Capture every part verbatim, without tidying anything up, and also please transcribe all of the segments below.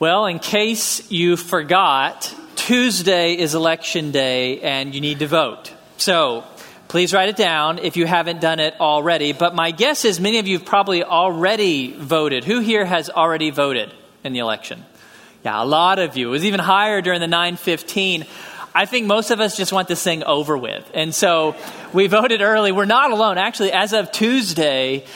Well, in case you forgot, Tuesday is election day and you need to vote. So please write it down if you haven't done it already. But my guess is many of you have probably already voted. Who here has already voted in the election? Yeah, a lot of you. It was even higher during the nine fifteen. I think most of us just want this thing over with. And so we voted early. We're not alone. Actually, as of Tuesday,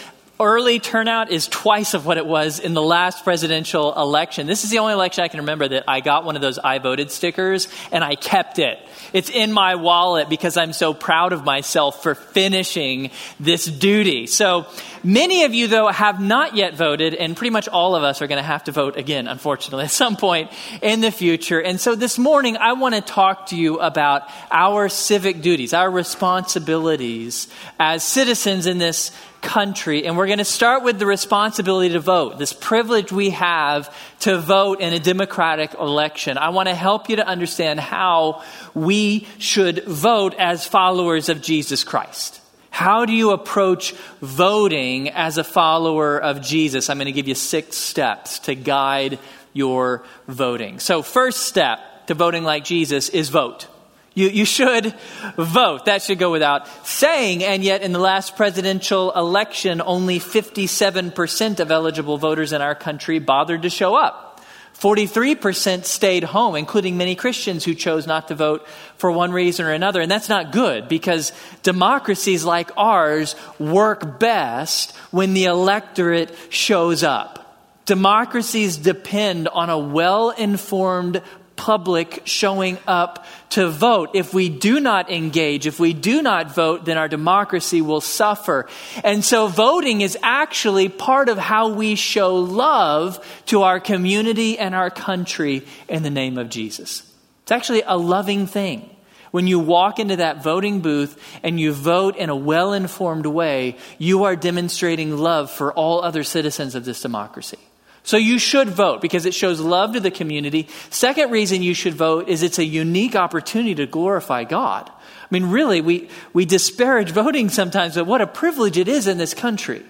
early turnout is twice of what it was in the last presidential election. This is the only election I can remember that I got one of those I voted stickers and I kept it. It's in my wallet because I'm so proud of myself for finishing this duty. So many of you, though, have not yet voted, and pretty much all of us are going to have to vote again, unfortunately, at some point in the future. And so this morning, I want to talk to you about our civic duties, our responsibilities as citizens in this country. And we're going to start with the responsibility to vote, this privilege we have to vote in a democratic election. I want to help you to understand how we should vote as followers of Jesus Christ. How do you approach voting as a follower of Jesus? I'm going to give you six steps to guide your voting. So first step to voting like Jesus is vote. You, you should vote. That should go without saying. And yet in the last presidential election, only fifty-seven percent of eligible voters in our country bothered to show up. forty-three percent stayed home, including many Christians who chose not to vote for one reason or another. And that's not good because democracies like ours work best when the electorate shows up. Democracies depend on a well-informed public showing up to vote. If we do not engage, if we do not vote, then our democracy will suffer. And so voting is actually part of how we show love to our community and our country in the name of Jesus. It's actually a loving thing. When you walk into that voting booth and you vote in a well-informed way, you are demonstrating love for all other citizens of this democracy. So you should vote because it shows love to the community. Second reason you should vote is it's a unique opportunity to glorify God. I mean, really, we, we disparage voting sometimes, but what a privilege it is in this country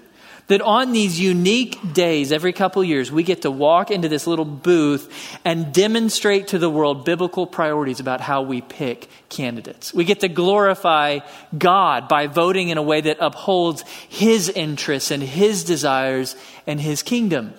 that on these unique days, every couple years, we get to walk into this little booth and demonstrate to the world biblical priorities about how we pick candidates. We get to glorify God by voting in a way that upholds His interests and His desires and His kingdom.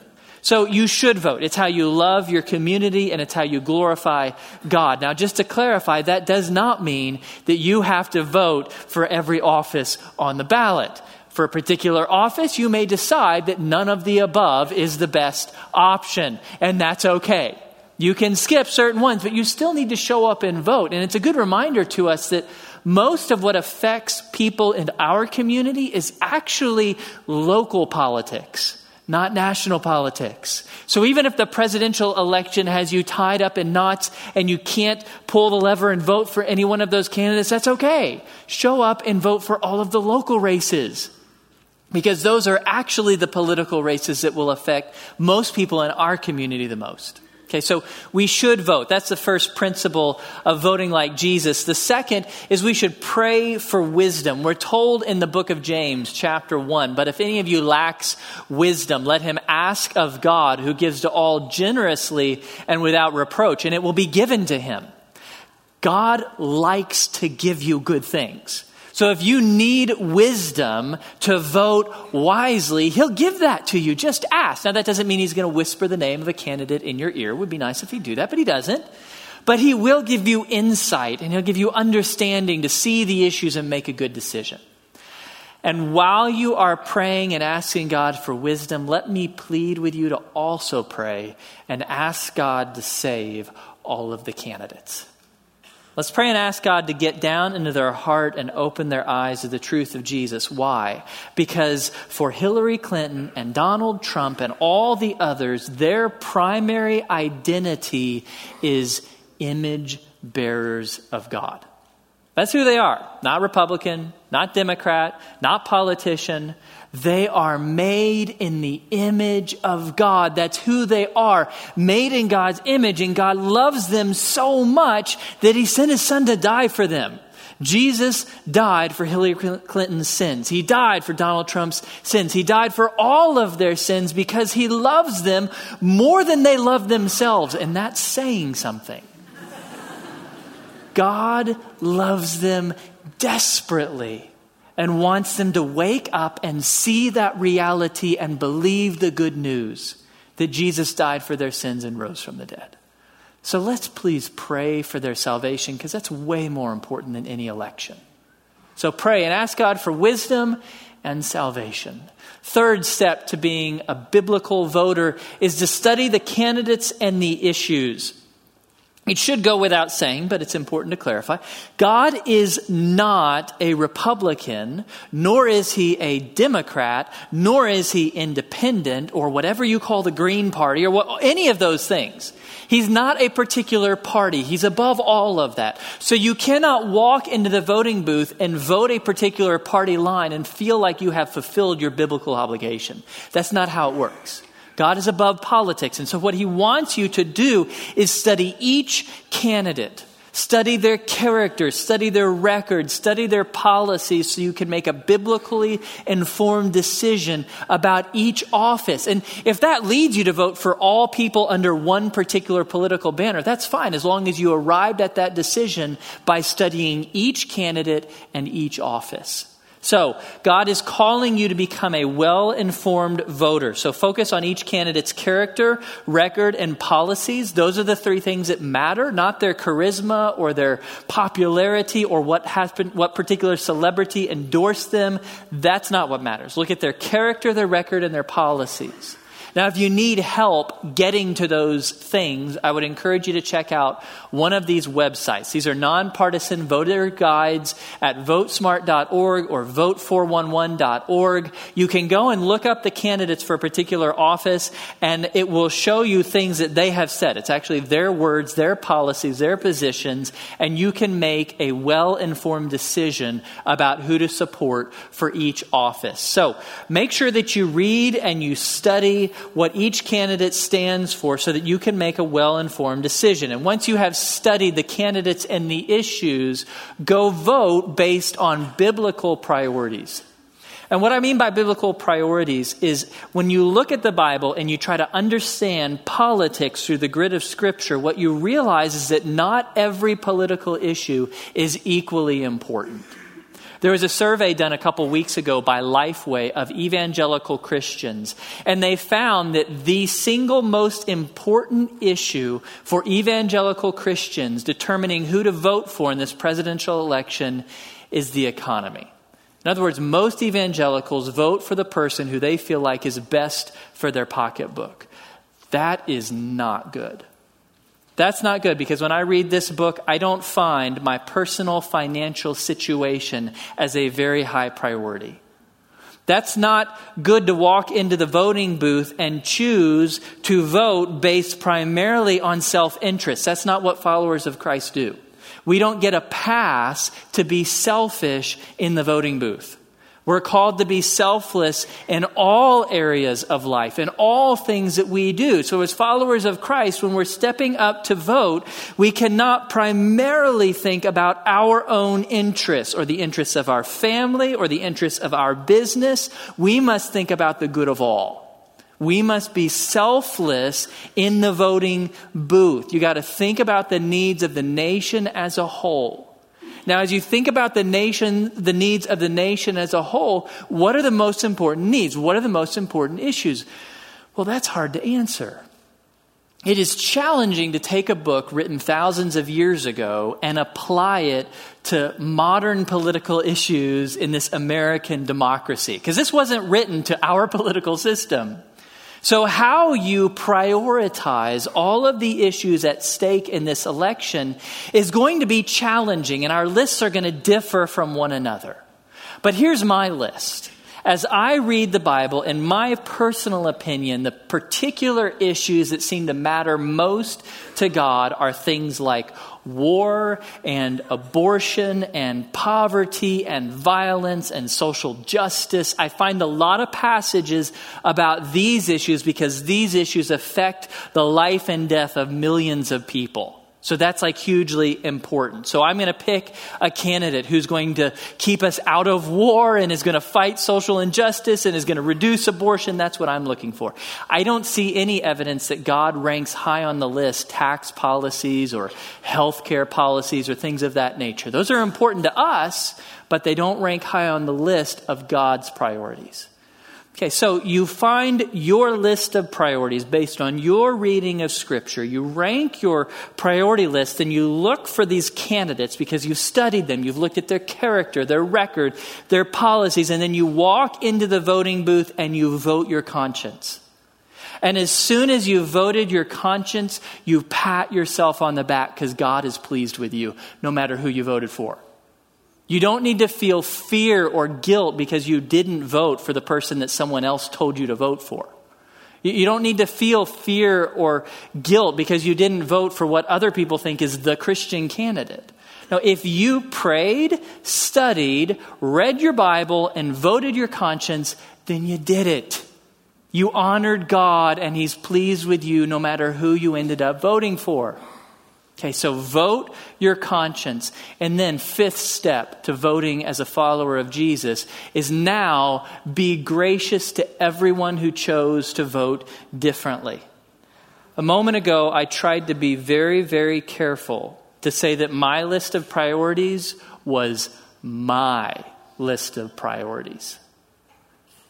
So you should vote. It's how you love your community and it's how you glorify God. Now, just to clarify, that does not mean that you have to vote for every office on the ballot. For a particular office, you may decide that none of the above is the best option, and that's okay. You can skip certain ones, but you still need to show up and vote. And it's a good reminder to us that most of what affects people in our community is actually local politics, not national politics. So even if the presidential election has you tied up in knots and you can't pull the lever and vote for any one of those candidates, that's okay. Show up and vote for all of the local races because those are actually the political races that will affect most people in our community the most. Okay, so we should vote. That's the first principle of voting like Jesus. The second is we should pray for wisdom. We're told in the book of James, chapter one, but if any of you lacks wisdom, let him ask of God, who gives to all generously and without reproach, and it will be given to him. God likes to give you good things. So if you need wisdom to vote wisely, he'll give that to you. Just ask. Now, that doesn't mean he's going to whisper the name of a candidate in your ear. It would be nice if he'd do that, but he doesn't. But he will give you insight and he'll give you understanding to see the issues and make a good decision. And while you are praying and asking God for wisdom, let me plead with you to also pray and ask God to save all of the candidates. Let's pray and ask God to get down into their heart and open their eyes to the truth of Jesus. Why? Because for Hillary Clinton and Donald Trump and all the others, their primary identity is image bearers of God. That's who they are. Not Republican, not Democrat, not politician. They are made in the image of God. That's who they are, made in God's image. And God loves them so much that he sent his son to die for them. Jesus died for Hillary Clinton's sins. He died for Donald Trump's sins. He died for all of their sins because He loves them more than they love themselves. And that's saying something. God loves them desperately and wants them to wake up and see that reality and believe the good news that Jesus died for their sins and rose from the dead. So let's please pray for their salvation, because that's way more important than any election. So pray and ask God for wisdom and salvation. Third step to being a biblical voter is to study the candidates and the issues. It should go without saying, but it's important to clarify. God is not a Republican, nor is He a Democrat, nor is He independent, or whatever you call the Green Party, or what, any of those things. He's not a particular party. He's above all of that. So you cannot walk into the voting booth and vote a particular party line and feel like you have fulfilled your biblical obligation. That's not how it works. God is above politics. And so what He wants you to do is study each candidate, study their character, study their record, study their policies, so you can make a biblically informed decision about each office. And if that leads you to vote for all people under one particular political banner, that's fine, as long as you arrived at that decision by studying each candidate and each office. So God is calling you to become a well-informed voter. So focus on each candidate's character, record, and policies. Those are the three things that matter, not their charisma or their popularity or what happened, what particular celebrity endorsed them. That's not what matters. Look at their character, their record, and their policies. Now, if you need help getting to those things, I would encourage you to check out one of these websites. These are nonpartisan voter guides at vote smart dot org or vote four eleven dot org. You can go and look up the candidates for a particular office, and it will show you things that they have said. It's actually their words, their policies, their positions, and you can make a well-informed decision about who to support for each office. So make sure that you read and you study what each candidate stands for, so that you can make a well-informed decision. And once you have studied the candidates and the issues, go vote based on biblical priorities. And what I mean by biblical priorities is when you look at the Bible and you try to understand politics through the grid of Scripture, what you realize is that not every political issue is equally important. There was a survey done a couple weeks ago by Lifeway of evangelical Christians, and they found that the single most important issue for evangelical Christians determining who to vote for in this presidential election is the economy. In other words, most evangelicals vote for the person who they feel like is best for their pocketbook. That is not good. That's not good, because when I read this book, I don't find my personal financial situation as a very high priority. That's not good to walk into the voting booth and choose to vote based primarily on self-interest. That's not what followers of Christ do. We don't get a pass to be selfish in the voting booth. We're called to be selfless in all areas of life, in all things that we do. So as followers of Christ, when we're stepping up to vote, we cannot primarily think about our own interests or the interests of our family or the interests of our business. We must think about the good of all. We must be selfless in the voting booth. You got to think about the needs of the nation as a whole. Now, as you think about the nation, the needs of the nation as a whole, what are the most important needs? What are the most important issues? Well, that's hard to answer. It is challenging to take a book written thousands of years ago and apply it to modern political issues in this American democracy, because this wasn't written to our political system. So how you prioritize all of the issues at stake in this election is going to be challenging, and our lists are going to differ from one another. But here's my list. As I read the Bible, in my personal opinion, the particular issues that seem to matter most to God are things like war and abortion and poverty and violence and social justice. I find a lot of passages about these issues because these issues affect the life and death of millions of people. So that's like hugely important. So I'm going to pick a candidate who's going to keep us out of war and is going to fight social injustice and is going to reduce abortion. That's what I'm looking for. I don't see any evidence that God ranks high on the list tax policies or healthcare policies or things of that nature. Those are important to us, but they don't rank high on the list of God's priorities. Okay, so you find your list of priorities based on your reading of Scripture. You rank your priority list and you look for these candidates because you've studied them. You've looked at their character, their record, their policies, and then you walk into the voting booth and you vote your conscience. And as soon as you voted your conscience, you pat yourself on the back because God is pleased with you, no matter who you voted for. You don't need to feel fear or guilt because you didn't vote for the person that someone else told you to vote for. You don't need to feel fear or guilt because you didn't vote for what other people think is the Christian candidate. Now, if you prayed, studied, read your Bible, and voted your conscience, then you did it. You honored God and He's pleased with you no matter who you ended up voting for. Okay, so vote your conscience. And then fifth step to voting as a follower of Jesus is now be gracious to everyone who chose to vote differently. A moment ago, I tried to be very, very careful to say that my list of priorities was my list of priorities.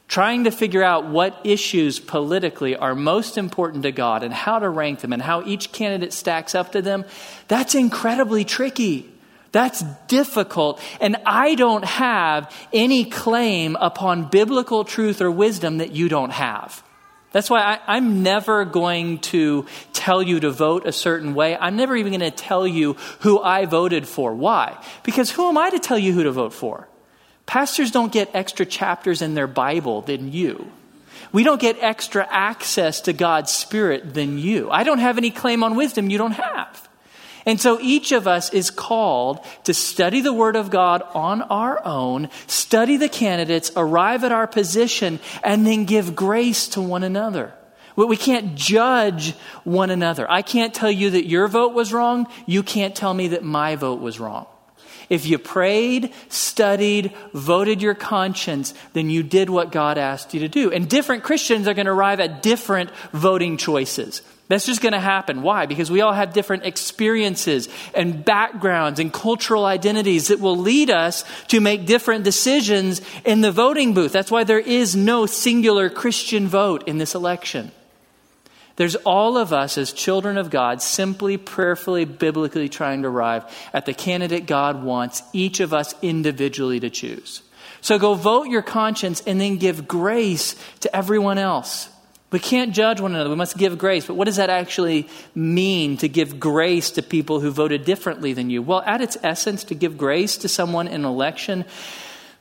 Trying to figure out what issues politically are most important to God and how to rank them and how each candidate stacks up to them, that's incredibly tricky. That's difficult. And I don't have any claim upon biblical truth or wisdom that you don't have. That's why I, I'm never going to tell you to vote a certain way. I'm never even going to tell you who I voted for. Why? Because who am I to tell you who to vote for? Pastors don't get extra chapters in their Bible than you. We don't get extra access to God's Spirit than you. I don't have any claim on wisdom you don't have. And so each of us is called to study the Word of God on our own, study the candidates, arrive at our position, and then give grace to one another. We can't judge one another. I can't tell you that your vote was wrong. You can't tell me that my vote was wrong. If you prayed, studied, voted your conscience, then you did what God asked you to do. And different Christians are going to arrive at different voting choices. That's just going to happen. Why? Because we all have different experiences and backgrounds and cultural identities that will lead us to make different decisions in the voting booth. That's why there is no singular Christian vote in this election. There's all of us as children of God simply, prayerfully, biblically trying to arrive at the candidate God wants each of us individually to choose. So go vote your conscience and then give grace to everyone else. We can't judge one another. We must give grace. But what does that actually mean to give grace to people who voted differently than you? Well, at its essence, to give grace to someone in an election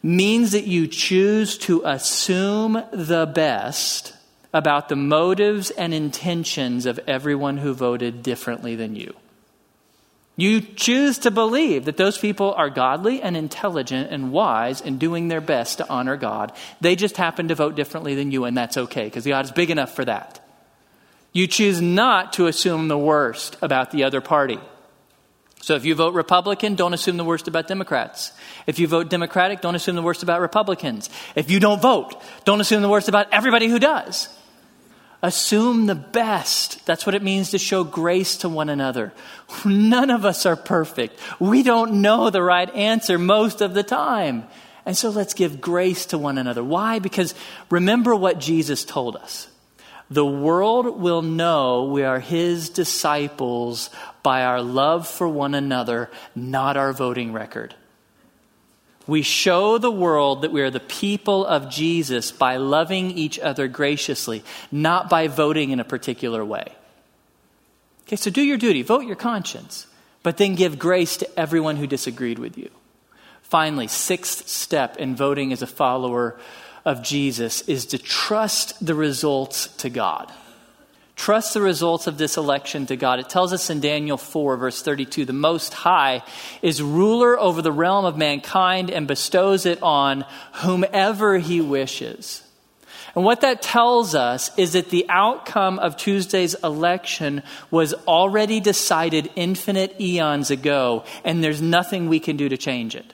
means that you choose to assume the best about the motives and intentions of everyone who voted differently than you. You choose to believe that those people are godly and intelligent and wise and doing their best to honor God. They just happen to vote differently than you, and that's okay because God is big enough for that. You choose not to assume the worst about the other party. So if you vote Republican, don't assume the worst about Democrats. If you vote Democratic, don't assume the worst about Republicans. If you don't vote, don't assume the worst about everybody who does. Assume the best. That's what it means to show grace to one another. None of us are perfect. We don't know the right answer most of the time. And so let's give grace to one another. Why? Because remember what Jesus told us. The world will know we are His disciples by our love for one another, not our voting record. We show the world that we are the people of Jesus by loving each other graciously, not by voting in a particular way. Okay, so do your duty, vote your conscience, but then give grace to everyone who disagreed with you. Finally, sixth step in voting as a follower of Jesus is to trust the results to God. Trust the results of this election to God. It tells us in Daniel four, verse thirty-two, the Most High is ruler over the realm of mankind and bestows it on whomever He wishes. And what that tells us is that the outcome of Tuesday's election was already decided infinite eons ago, and there's nothing we can do to change it.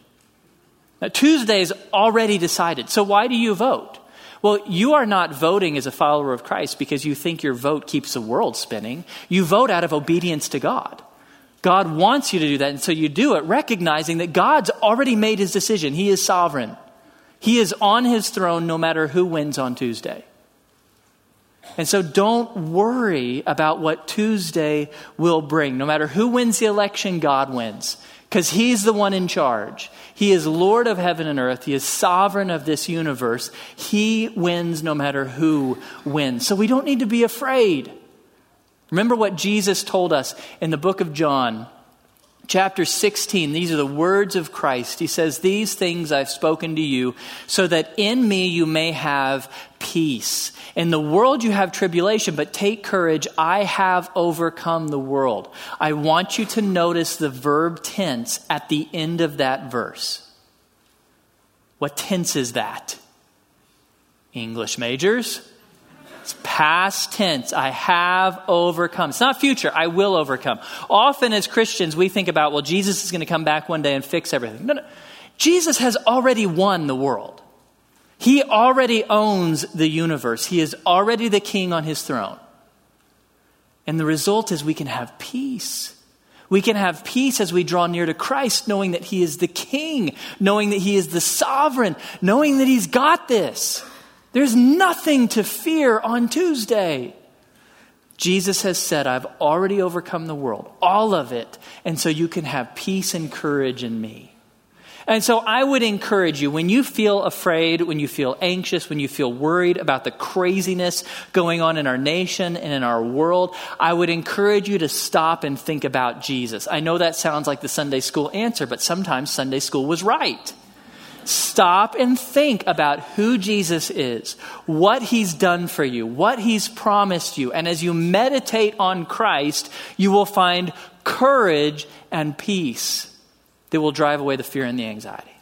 Now, Tuesday's already decided. So why do you vote? Well, you are not voting as a follower of Christ because you think your vote keeps the world spinning. You vote out of obedience to God. God wants you to do that, and so you do it, recognizing that God's already made his decision. He is sovereign. He is on his throne no matter who wins on Tuesday. And so don't worry about what Tuesday will bring. No matter who wins the election, God wins. Because he's the one in charge. He is Lord of heaven and earth. He is sovereign of this universe. He wins no matter who wins. So we don't need to be afraid. Remember what Jesus told us in the book of John, chapter sixteen. These are the words of Christ. He says, "These things I've spoken to you so that in me you may have peace. In the world you have tribulation, but take courage. I have overcome the world." I want you to notice the verb tense at the end of that verse. What tense is that? English majors? It's past tense. I have overcome. It's not future. I will overcome. Often as Christians, we think about, well, Jesus is going to come back one day and fix everything. No, no. Jesus has already won the world. He already owns the universe. He is already the king on his throne. And the result is we can have peace. We can have peace as we draw near to Christ, knowing that he is the king, knowing that he is the sovereign, knowing that he's got this. There's nothing to fear on Tuesday. Jesus has said, I've already overcome the world, all of it. And so you can have peace and courage in me. And so I would encourage you, when you feel afraid, when you feel anxious, when you feel worried about the craziness going on in our nation and in our world, I would encourage you to stop and think about Jesus. I know that sounds like the Sunday school answer, but sometimes Sunday school was right. Stop and think about who Jesus is, what he's done for you, what he's promised you. And as you meditate on Christ, you will find courage and peace that will drive away the fear and the anxiety.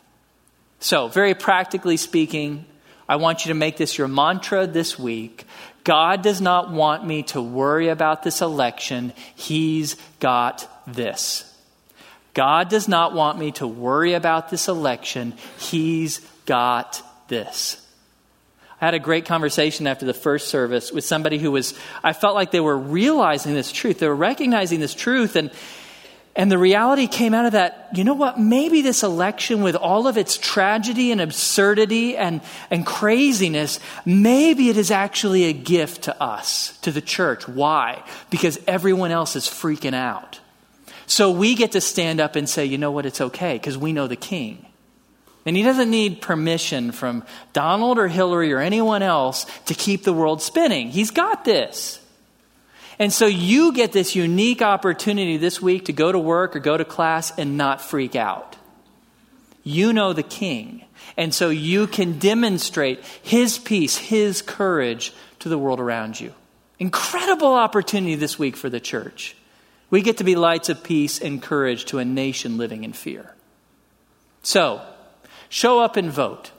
So, very practically speaking, I want you to make this your mantra this week. God does not want me to worry about this election. He's got this. God does not want me to worry about this election. He's got this. I had a great conversation after the first service with somebody who was, I felt like they were realizing this truth. They were recognizing this truth. And, and the reality came out of that, you know what? Maybe this election, with all of its tragedy and absurdity and, and craziness, maybe it is actually a gift to us, to the church. Why? Because everyone else is freaking out. So we get to stand up and say, you know what, it's okay, because we know the king. And he doesn't need permission from Donald or Hillary or anyone else to keep the world spinning. He's got this. And so you get this unique opportunity this week to go to work or go to class and not freak out. You know the king. And so you can demonstrate his peace, his courage to the world around you. Incredible opportunity this week for the church. We get to be lights of peace and courage to a nation living in fear. So, show up and vote.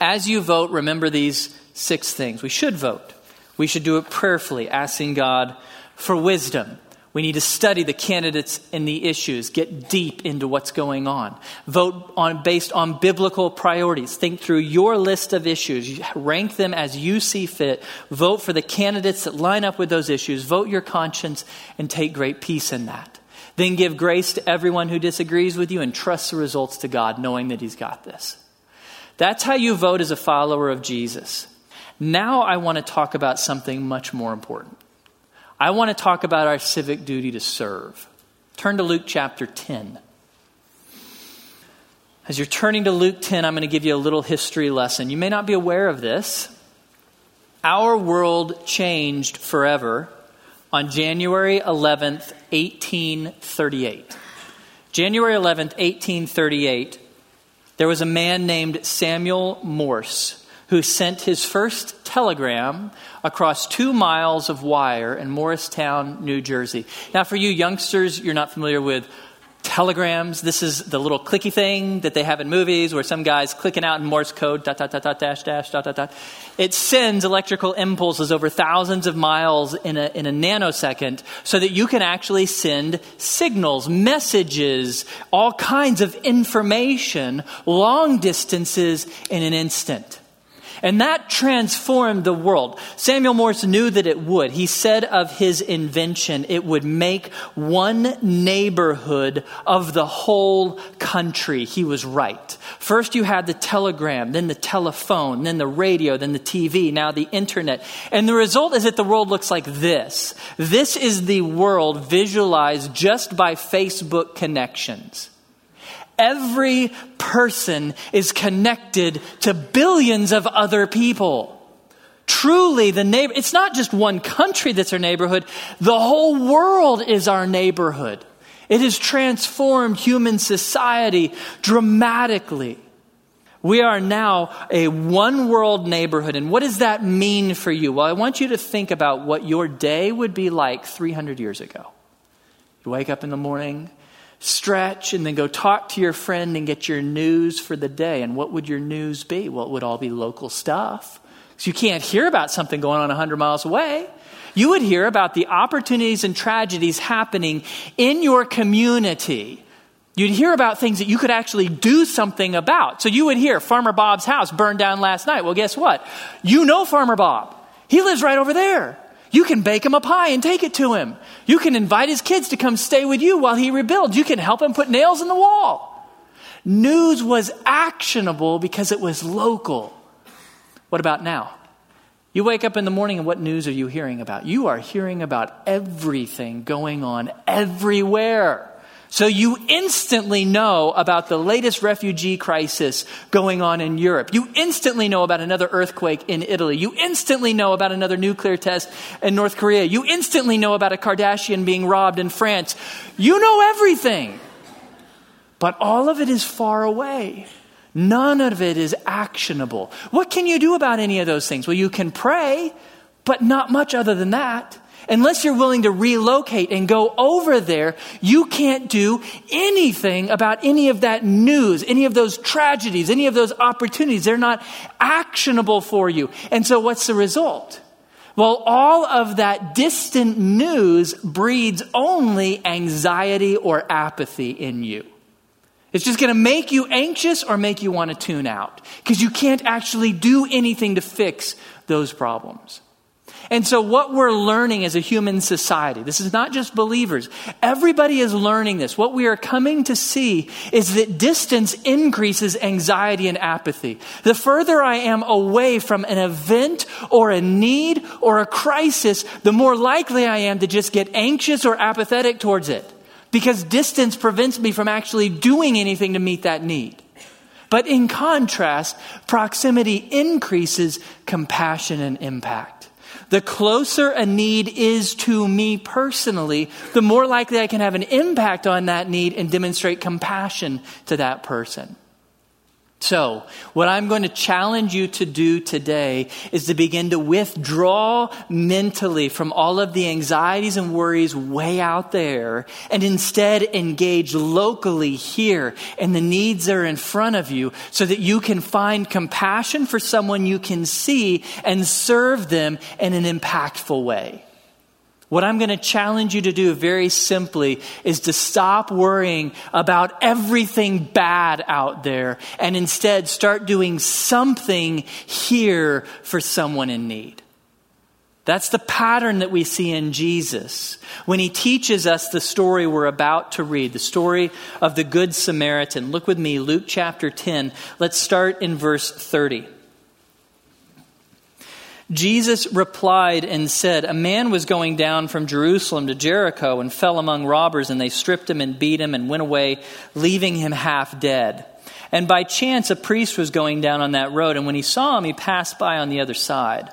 As you vote, remember these six things. We should vote. We should do it prayerfully, asking God for wisdom. We need to study the candidates and the issues, get deep into what's going on. Vote on based on biblical priorities. Think through your list of issues. Rank them as you see fit. Vote for the candidates that line up with those issues. Vote your conscience and take great peace in that. Then give grace to everyone who disagrees with you and trust the results to God, knowing that he's got this. That's how you vote as a follower of Jesus. Now I want to talk about something much more important. I want to talk about our civic duty to serve. Turn to Luke chapter ten. As you're turning to Luke ten, I'm going to give you a little history lesson. You may not be aware of this. Our world changed forever on January eleventh, eighteen thirty-eight. January eleventh, eighteen thirty-eight, there was a man named Samuel Morse who sent his first telegram across two miles of wire in Morristown, New Jersey. Now, for you youngsters, you're not familiar with telegrams. This is the little clicky thing that they have in movies where some guy's clicking out in Morse code, dot, dot, dot, dot, dash, dash, dot, dot, dot. It sends electrical impulses over thousands of miles in a, in a nanosecond so that you can actually send signals, messages, all kinds of information, long distances in an instant. And that transformed the world. Samuel Morse knew that it would. He said of his invention, it would make one neighborhood of the whole country. He was right. First you had the telegram, then the telephone, then the radio, then the T V, now the internet. And the result is that the world looks like this. This is the world visualized just by Facebook connections. Every person is connected to billions of other people. Truly, the neighbor, it's not just one country that's our neighborhood. The whole world is our neighborhood. It has transformed human society dramatically. We are now a one world neighborhood. And what does that mean for you? Well, I want you to think about what your day would be like three hundred years ago. You wake up in the morning, stretch, and then go talk to your friend and get your news for the day. And what would your news be? Well, it would all be local stuff. So you can't hear about something going on one hundred miles away. You would hear about the opportunities and tragedies happening in your community. You'd hear about things that you could actually do something about. So you would hear Farmer Bob's house burned down last night. Well, guess what? You know Farmer Bob. He lives right over there. You can bake him a pie and take it to him. You can invite his kids to come stay with you while he rebuilds. You can help him put nails in the wall. News was actionable because it was local. What about now? You wake up in the morning and what news are you hearing about? You are hearing about everything going on everywhere. So you instantly know about the latest refugee crisis going on in Europe. You instantly know about another earthquake in Italy. You instantly know about another nuclear test in North Korea. You instantly know about a Kardashian being robbed in France. You know everything. But all of it is far away. None of it is actionable. What can you do about any of those things? Well, you can pray, but not much other than that. Unless you're willing to relocate and go over there, you can't do anything about any of that news, any of those tragedies, any of those opportunities. They're not actionable for you. And so what's the result? Well, all of that distant news breeds only anxiety or apathy in you. It's just going to make you anxious or make you want to tune out because you can't actually do anything to fix those problems. And so what we're learning as a human society, this is not just believers. Everybody is learning this. What we are coming to see is that distance increases anxiety and apathy. The further I am away from an event or a need or a crisis, the more likely I am to just get anxious or apathetic towards it because distance prevents me from actually doing anything to meet that need. But in contrast, proximity increases compassion and impact. The closer a need is to me personally, the more likely I can have an impact on that need and demonstrate compassion to that person. So, what I'm going to challenge you to do today is to begin to withdraw mentally from all of the anxieties and worries way out there and instead engage locally here in the needs that are in front of you so that you can find compassion for someone you can see and serve them in an impactful way. What I'm going to challenge you to do very simply is to stop worrying about everything bad out there and instead start doing something here for someone in need. That's the pattern that we see in Jesus when he teaches us the story we're about to read, the story of the Good Samaritan. Look with me, Luke chapter ten. Let's start in verse thirty. Jesus replied and said, "A man was going down from Jerusalem to Jericho and fell among robbers, and they stripped him and beat him and went away, leaving him half dead. And by chance, a priest was going down on that road, and when he saw him, he passed by on the other side.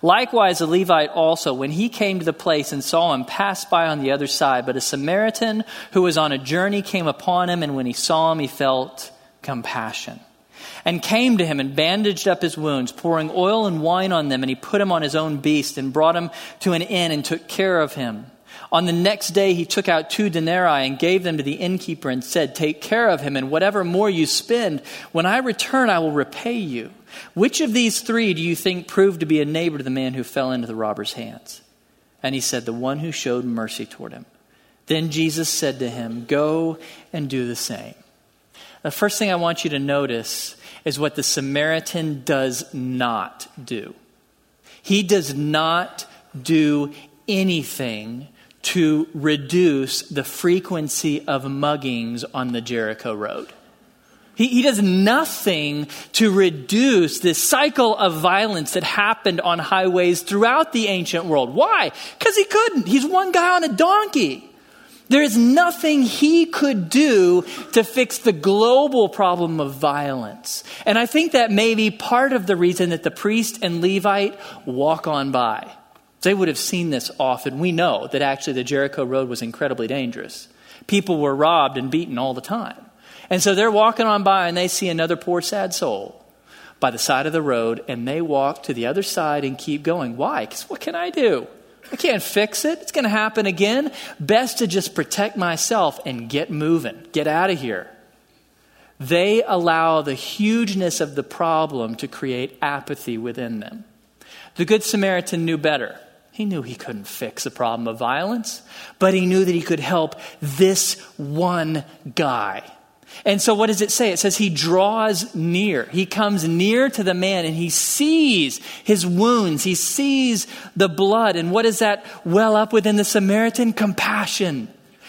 Likewise, a Levite also, when he came to the place and saw him, passed by on the other side. But a Samaritan who was on a journey came upon him, and when he saw him, he felt compassion. And came to him and bandaged up his wounds, pouring oil and wine on them. And he put him on his own beast and brought him to an inn and took care of him. On the next day, he took out two denarii and gave them to the innkeeper and said, 'Take care of him, and whatever more you spend, when I return, I will repay you.' Which of these three do you think proved to be a neighbor to the man who fell into the robber's hands?" And he said, "The one who showed mercy toward him." Then Jesus said to him, "Go and do the same." The first thing I want you to notice is what the Samaritan does not do. He does not do anything to reduce the frequency of muggings on the Jericho Road. He, he does nothing to reduce this cycle of violence that happened on highways throughout the ancient world. Why? Because he couldn't. He's one guy on a donkey. There is nothing he could do to fix the global problem of violence. And I think that may be part of the reason that the priest and Levite walk on by. They would have seen this often. We know that actually the Jericho Road was incredibly dangerous. People were robbed and beaten all the time. And so they're walking on by and they see another poor, sad soul by the side of the road, and they walk to the other side and keep going. Why? Because what can I do? I can't fix it. It's going to happen again. Best to just protect myself and get moving. Get out of here. They allow the hugeness of the problem to create apathy within them. The Good Samaritan knew better. He knew he couldn't fix the problem of violence, but he knew that he could help this one guy. And so what does it say? It says he draws near. He comes near to the man and he sees his wounds. He sees the blood. And what does that well up within the Samaritan? Compassion.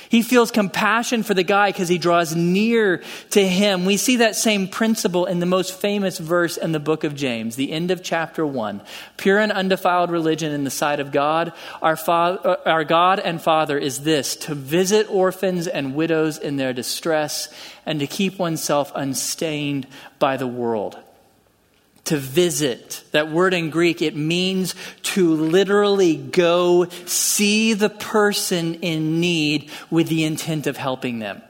He feels compassion for the guy because he draws near to him. We see that same principle in the most famous verse in the book of James, the end of chapter one. Pure and undefiled religion in the sight of God, our, Father, our God and Father is this, to visit orphans and widows in their distress and to keep oneself unstained by the world. To visit, that word in Greek, it means to literally go see the person in need with the intent of helping them.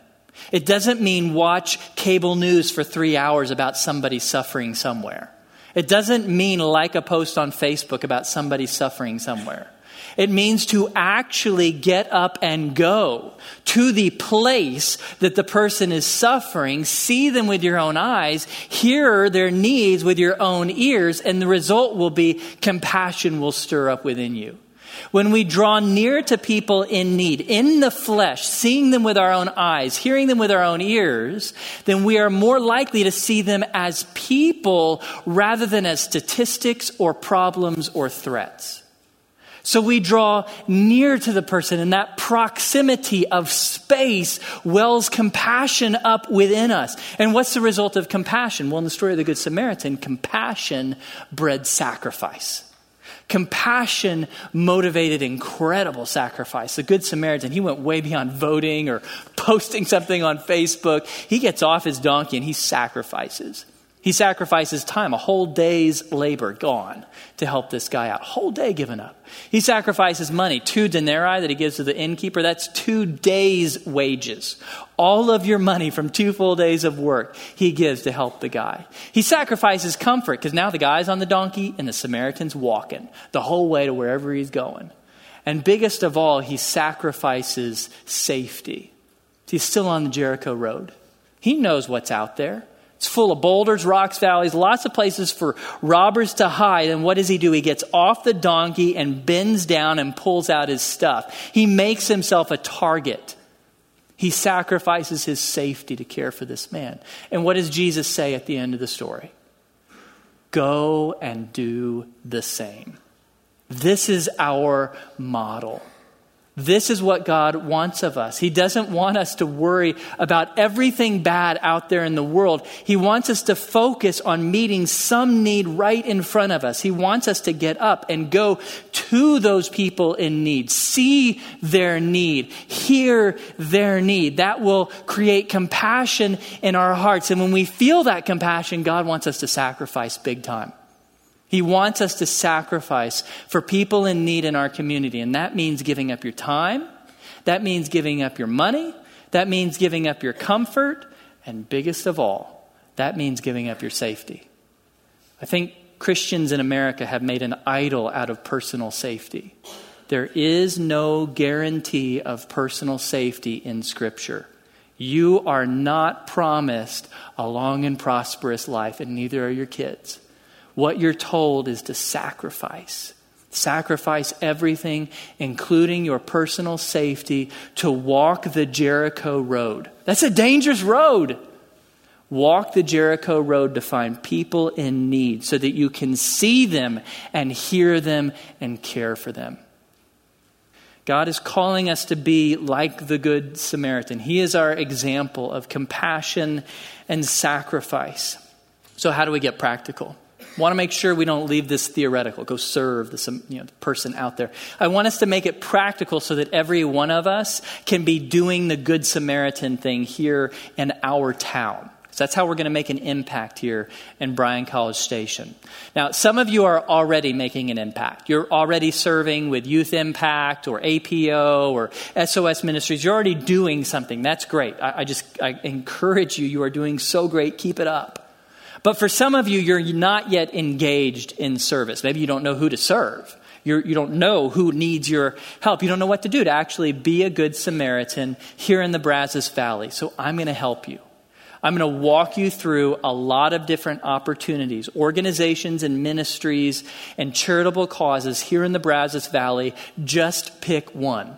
It doesn't mean watch cable news for three hours about somebody suffering somewhere. It doesn't mean like a post on Facebook about somebody suffering somewhere. It means to actually get up and go to the place that the person is suffering, see them with your own eyes, hear their needs with your own ears, and the result will be compassion will stir up within you. When we draw near to people in need, in the flesh, seeing them with our own eyes, hearing them with our own ears, then we are more likely to see them as people rather than as statistics or problems or threats. So we draw near to the person, and that proximity of space wells compassion up within us. And what's the result of compassion? Well, in the story of the Good Samaritan, compassion bred sacrifice. Compassion motivated incredible sacrifice. The Good Samaritan, he went way beyond voting or posting something on Facebook. He gets off his donkey and he sacrifices. He sacrifices time, a whole day's labor gone to help this guy out. Whole day given up. He sacrifices money, two denarii that he gives to the innkeeper. That's two days' wages. All of your money from two full days of work he gives to help the guy. He sacrifices comfort because now the guy's on the donkey and the Samaritan's walking the whole way to wherever he's going. And biggest of all, he sacrifices safety. He's still on the Jericho Road. He knows what's out there. It's full of boulders, rocks, valleys, lots of places for robbers to hide. And what does he do? He gets off the donkey and bends down and pulls out his stuff. He makes himself a target. He sacrifices his safety to care for this man. And what does Jesus say at the end of the story? Go and do the same. This is our model. This is what God wants of us. He doesn't want us to worry about everything bad out there in the world. He wants us to focus on meeting some need right in front of us. He wants us to get up and go to those people in need, see their need, hear their need. That will create compassion in our hearts. And when we feel that compassion, God wants us to sacrifice big time. He wants us to sacrifice for people in need in our community. And that means giving up your time. That means giving up your money. That means giving up your comfort. And biggest of all, that means giving up your safety. I think Christians in America have made an idol out of personal safety. There is no guarantee of personal safety in Scripture. You are not promised a long and prosperous life, and neither are your kids. What you're told is to sacrifice. Sacrifice everything, including your personal safety, to walk the Jericho Road. That's a dangerous road. Walk the Jericho Road to find people in need so that you can see them and hear them and care for them. God is calling us to be like the Good Samaritan. He is our example of compassion and sacrifice. So how do we get practical? I want to make sure we don't leave this theoretical. Go serve the, you know, the person out there. I want us to make it practical so that every one of us can be doing the Good Samaritan thing here in our town. So that's how we're going to make an impact here in Bryan College Station. Now, some of you are already making an impact. You're already serving with Youth Impact or A P O or S O S Ministries. You're already doing something. That's great. I, I just I encourage you. You are doing so great. Keep it up. But for some of you, you're not yet engaged in service. Maybe you don't know who to serve. You're, you don't know who needs your help. You don't know what to do to actually be a Good Samaritan here in the Brazos Valley. So I'm going to help you. I'm going to walk you through a lot of different opportunities, organizations and ministries and charitable causes here in the Brazos Valley. Just pick one.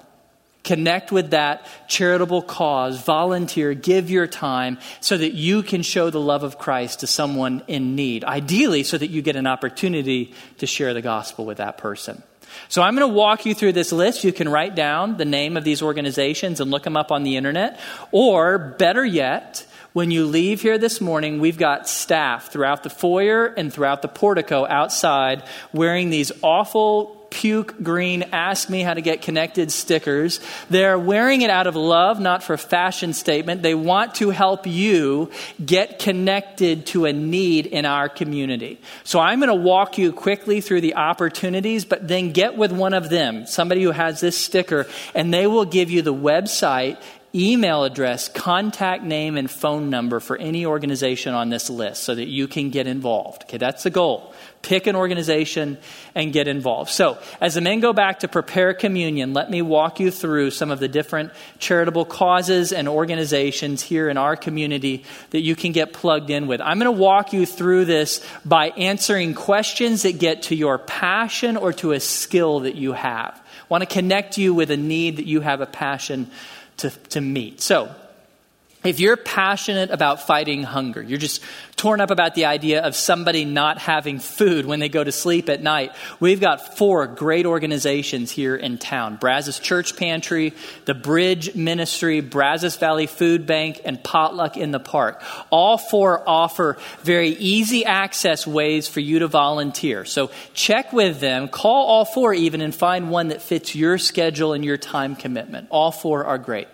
Connect with that charitable cause, volunteer, give your time so that you can show the love of Christ to someone in need. Ideally, so that you get an opportunity to share the gospel with that person. So I'm going to walk you through this list. You can write down the name of these organizations and look them up on the internet. Or better yet, when you leave here this morning, we've got staff throughout the foyer and throughout the portico outside wearing these awful puke green ask me how to get connected stickers. They're wearing it out of love, not for fashion statement. They want to help you get connected to a need in our community. So I'm going to walk you quickly through the opportunities, but then get with one of them, somebody who has this sticker, and they will give you the website, email address, contact name, and phone number for any organization on this list so that you can get involved. Okay, that's the goal. Pick an organization and get involved. So as the men go back to prepare communion, let me walk you through some of the different charitable causes and organizations here in our community that you can get plugged in with. I'm going to walk you through this by answering questions that get to your passion or to a skill that you have. I want to connect you with a need that you have a passion to, to meet. So if you're passionate about fighting hunger, you're just torn up about the idea of somebody not having food when they go to sleep at night, we've got four great organizations here in town. Brazos Church Pantry, The Bridge Ministry, Brazos Valley Food Bank, and Potluck in the Park. All four offer very easy access ways for you to volunteer. So check with them, call all four even, and find one that fits your schedule and your time commitment. All four are great.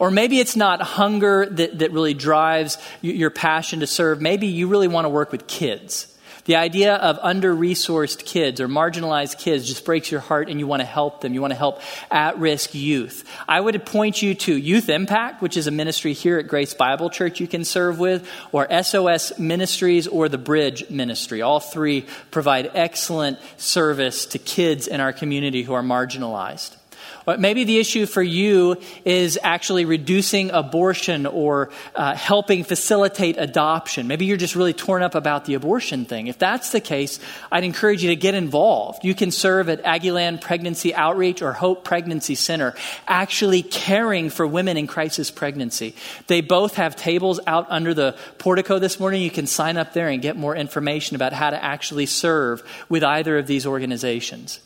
Or maybe it's not hunger that, that really drives your passion to serve. Maybe you really want to work with kids. The idea of under-resourced kids or marginalized kids just breaks your heart, and you want to help them. You want to help at-risk youth. I would point you to Youth Impact, which is a ministry here at Grace Bible Church you can serve with, or S O S Ministries or The Bridge Ministry. All three provide excellent service to kids in our community who are marginalized. Maybe the issue for you is actually reducing abortion or uh, helping facilitate adoption. Maybe you're just really torn up about the abortion thing. If that's the case, I'd encourage you to get involved. You can serve at Aggieland Pregnancy Outreach or Hope Pregnancy Center, actually caring for women in crisis pregnancy. They both have tables out under the portico this morning. You can sign up there and get more information about how to actually serve with either of these organizations.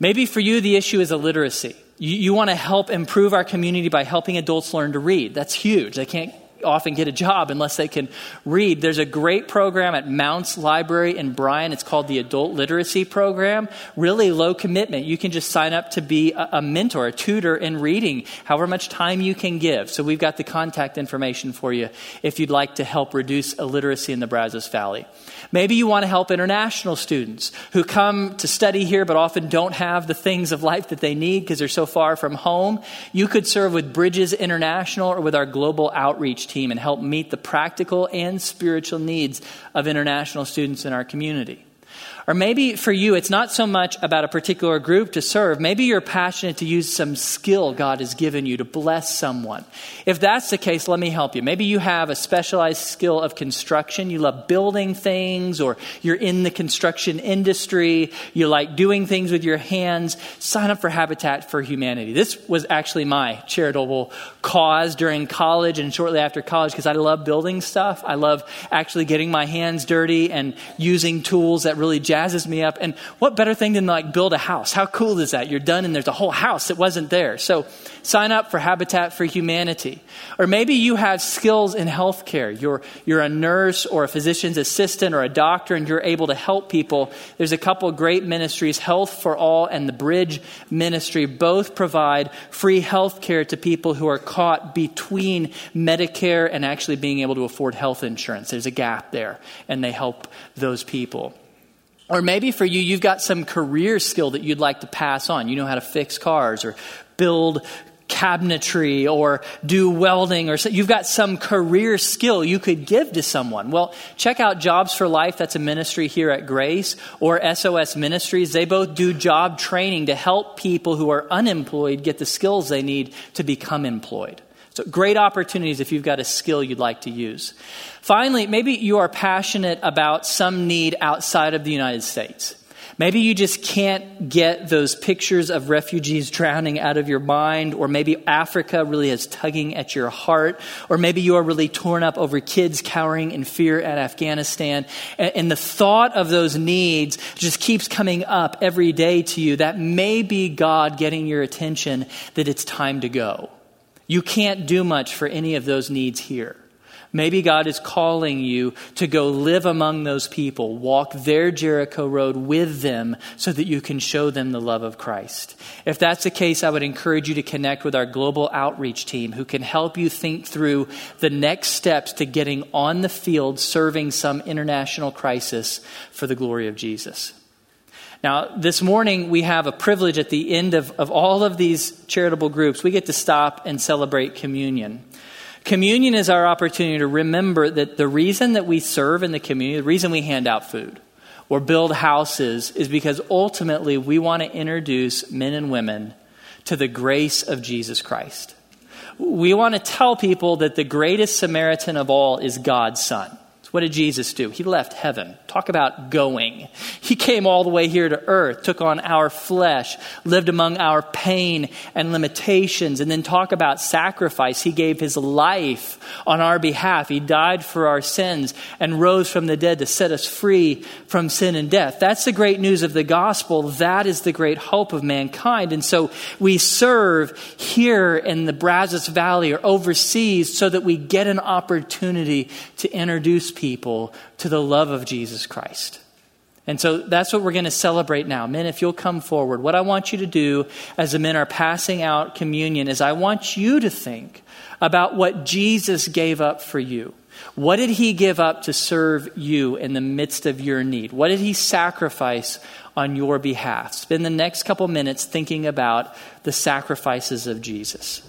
Maybe for you, the issue is illiteracy. You, you want to help improve our community by helping adults learn to read. That's huge. They can't often get a job unless they can read. There's a great program at Mounts Library in Bryan. It's called the Adult Literacy Program. Really low commitment. You can just sign up to be a, a mentor, a tutor in reading, however much time you can give. So we've got the contact information for you if you'd like to help reduce illiteracy in the Brazos Valley. Maybe you want to help international students who come to study here but often don't have the things of life that they need because they're so far from home. You could serve with Bridges International or with our global outreach team and help meet the practical and spiritual needs of international students in our community. Or maybe for you, it's not so much about a particular group to serve. Maybe you're passionate to use some skill God has given you to bless someone. If that's the case, let me help you. Maybe you have a specialized skill of construction. You love building things, or you're in the construction industry. You like doing things with your hands. Sign up for Habitat for Humanity. This was actually my charitable cause during college and shortly after college because I love building stuff. I love actually getting my hands dirty and using tools that really jazzes me up. And what better thing than like build a house? How cool is that? You're done and there's a whole house that wasn't there. So sign up for Habitat for Humanity. Or maybe you have skills in healthcare. You're, you're a nurse or a physician's assistant or a doctor and you're able to help people. There's a couple great ministries, Health for All and the Bridge Ministry. Both provide free healthcare to people who are caught between Medicare and actually being able to afford health insurance. There's a gap there and they help those people. Or maybe for you, you've got some career skill that you'd like to pass on. You know how to fix cars or build cabinetry or do welding, or so you've got some career skill you could give to someone. Well, check out Jobs for Life. That's a ministry here at Grace, or S O S Ministries. They both do job training to help people who are unemployed get the skills they need to become employed. So great opportunities if you've got a skill you'd like to use. Finally, maybe you are passionate about some need outside of the United States. Maybe you just can't get those pictures of refugees drowning out of your mind, or maybe Africa really is tugging at your heart, or maybe you are really torn up over kids cowering in fear at Afghanistan, and the thought of those needs just keeps coming up every day to you. That may be God getting your attention that it's time to go. You can't do much for any of those needs here. Maybe God is calling you to go live among those people, walk their Jericho road with them so that you can show them the love of Christ. If that's the case, I would encourage you to connect with our global outreach team who can help you think through the next steps to getting on the field, serving some international crisis for the glory of Jesus. Now, this morning, we have a privilege at the end of, of all of these charitable groups. We get to stop and celebrate communion. Communion is our opportunity to remember that the reason that we serve in the community, the reason we hand out food or build houses, is because ultimately we want to introduce men and women to the grace of Jesus Christ. We want to tell people that the greatest Samaritan of all is God's Son. What did Jesus do? He left heaven. Talk about going. He came all the way here to earth, took on our flesh, lived among our pain and limitations, and then talk about sacrifice. He gave his life on our behalf. He died for our sins and rose from the dead to set us free from sin and death. That's the great news of the gospel. That is the great hope of mankind. And so we serve here in the Brazos Valley or overseas so that we get an opportunity to introduce people people to the love of Jesus Christ. And so that's what we're going to celebrate now. Men, if you'll come forward, what I want you to do as the men are passing out communion is I want you to think about what Jesus gave up for you. What did he give up to serve you in the midst of your need? What did he sacrifice on your behalf? Spend the next couple minutes thinking about the sacrifices of Jesus.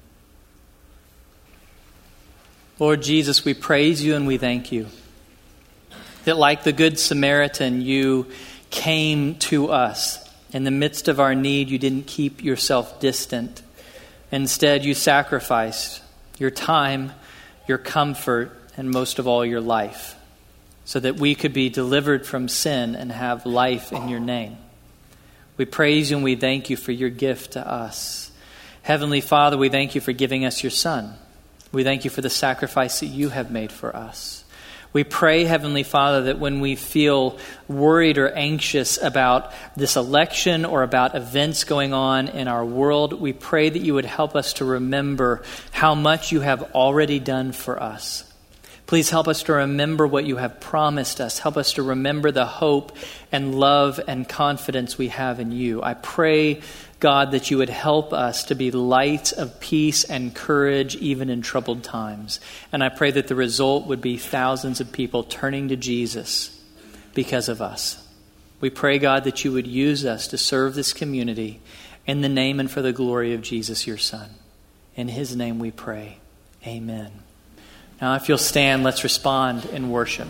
Lord Jesus, we praise you and we thank you that like the Good Samaritan, you came to us. In the midst of our need, you didn't keep yourself distant. Instead, you sacrificed your time, your comfort, and most of all, your life so that we could be delivered from sin and have life in your name. We praise you and we thank you for your gift to us. Heavenly Father, we thank you for giving us your Son. We thank you for the sacrifice that you have made for us. We pray, Heavenly Father, that when we feel worried or anxious about this election or about events going on in our world, we pray that you would help us to remember how much you have already done for us. Please help us to remember what you have promised us. Help us to remember the hope and love and confidence we have in you. I pray, God, that you would help us to be lights of peace and courage even in troubled times. And I pray that the result would be thousands of people turning to Jesus because of us. We pray, God, that you would use us to serve this community in the name and for the glory of Jesus, your Son. In his name we pray. Amen. Now, if you'll stand, let's respond in worship.